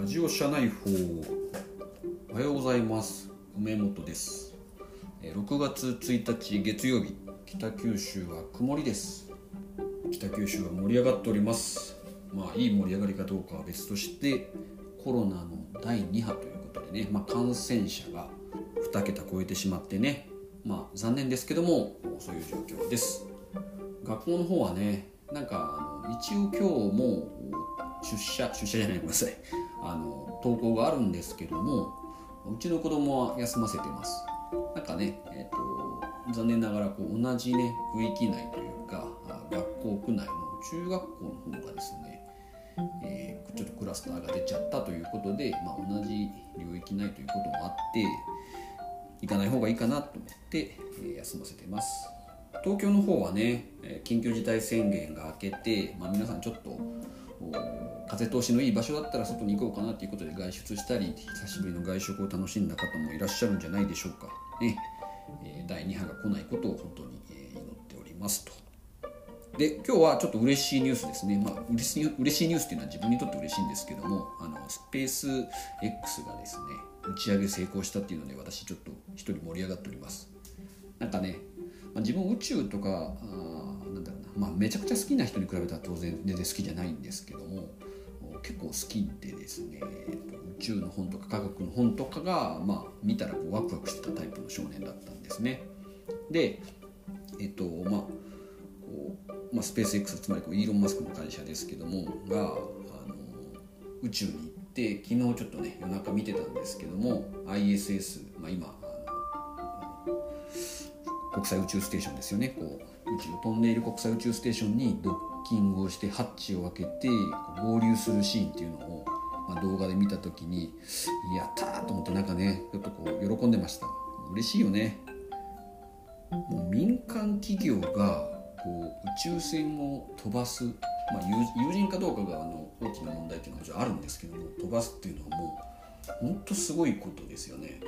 ラジオ社内報、おはようございます。梅本です。6月1日月曜日、北九州は曇りです。北九州は盛り上がっております。いい盛り上がりかどうかは別として、コロナの第2波ということでね、感染者が2桁超えてしまってね、残念ですけども、そういう状況です。学校の方はね、一応今日も出社じゃない、登校があるんですけども、うちの子供は休ませてます。残念ながら同じね、区域内というか学校区内の中学校の方がですね、ちょっとクラスターが出ちゃったということで、同じ領域内ということもあって行かない方がいいかなと思って、休ませてます。東京の方はね、緊急事態宣言が明けて、皆さんちょっと風通しのいい場所だったら外に行こうかなということで外出したり、久しぶりの外食を楽しんだ方もいらっしゃるんじゃないでしょうかね。第2波が来ないことを本当に祈っておりますと。で、今日はちょっと嬉しいニュースですね。嬉しいニュースというのは自分にとって嬉しいんですけども、スペース X がですね、打ち上げ成功したっていうので、私ちょっと一人盛り上がっております。自分宇宙とかめちゃくちゃ好きな人に比べたら当然全然好きじゃないんですけども、結構好きでですね、宇宙の本とか科学の本とかが、見たらワクワクしてたタイプの少年だったんですね。で、スペース X、 つまりイーロン・マスクの会社ですけどもが、宇宙に行って、昨日ちょっとね夜中見てたんですけども、 ISS、今国際宇宙ステーションですよね。宇宙飛んでいる国際宇宙ステーションにドッキングをして、ハッチを開けて合流するシーンっていうのを、動画で見たときに、やったーと思って、ちょっと喜んでました。嬉しいよね。もう民間企業が宇宙船を飛ばす、有人かどうかが大きな問題っていうのはあるんですけども、飛ばすっていうのはもう本当すごいことですよね。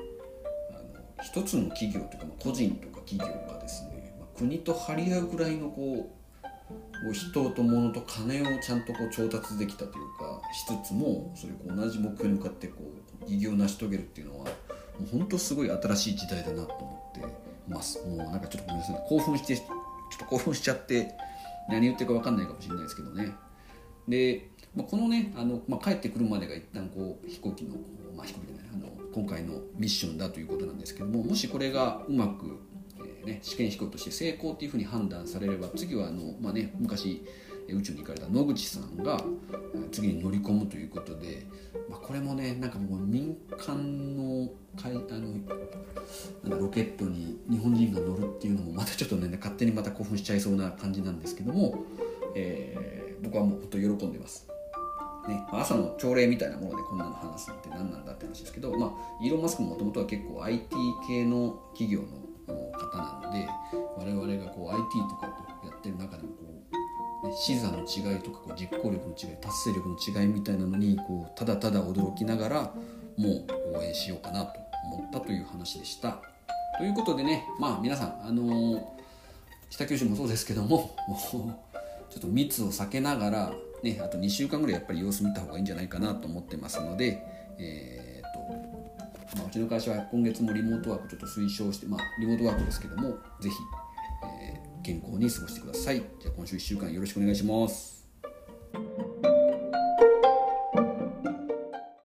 一つの企業とか、個人とか企業がですね、国と張り合うぐらいの人と物と金をちゃんと調達できたというかしつつも、それ同じ目標に向かって偉業を成し遂げるっていうのは、もう本当すごい新しい時代だなと思ってます。もうちょっとごめんなさい、興奮しちゃって何言ってるか分かんないかもしれないですけどね。で、このね、帰ってくるまでが一旦飛行機の、今回のミッションだということなんですけども、もしこれがうまく、試験飛行として成功というふうに判断されれば、次は昔宇宙に行かれた野口さんが次に乗り込むということで、これもね、もう民間のロケットに日本人が乗るっていうのも、ちょっとね、勝手に興奮しちゃいそうな感じなんですけども、僕はもう本当に喜んでます。朝の朝礼みたいなものでこんなの話すのって何なんだって話ですけど、イーロン・マスクももともとは結構 IT 系の企業の方なので、我々がIT とかとやってる中でも視座の違いとか実行力の違い、達成力の違いみたいなのにただただ驚きながら、もう応援しようかなと思ったという話でした。ということでね、皆さん、北九州もそうですけども、ちょっと密を避けながらね、あと2週間ぐらいやっぱり様子見た方がいいんじゃないかなと思ってますので、うちの会社は今月もリモートワークちょっと推奨して、リモートワークですけども、ぜひ、健康に過ごしてください。じゃあ今週1週間よろしくお願いします。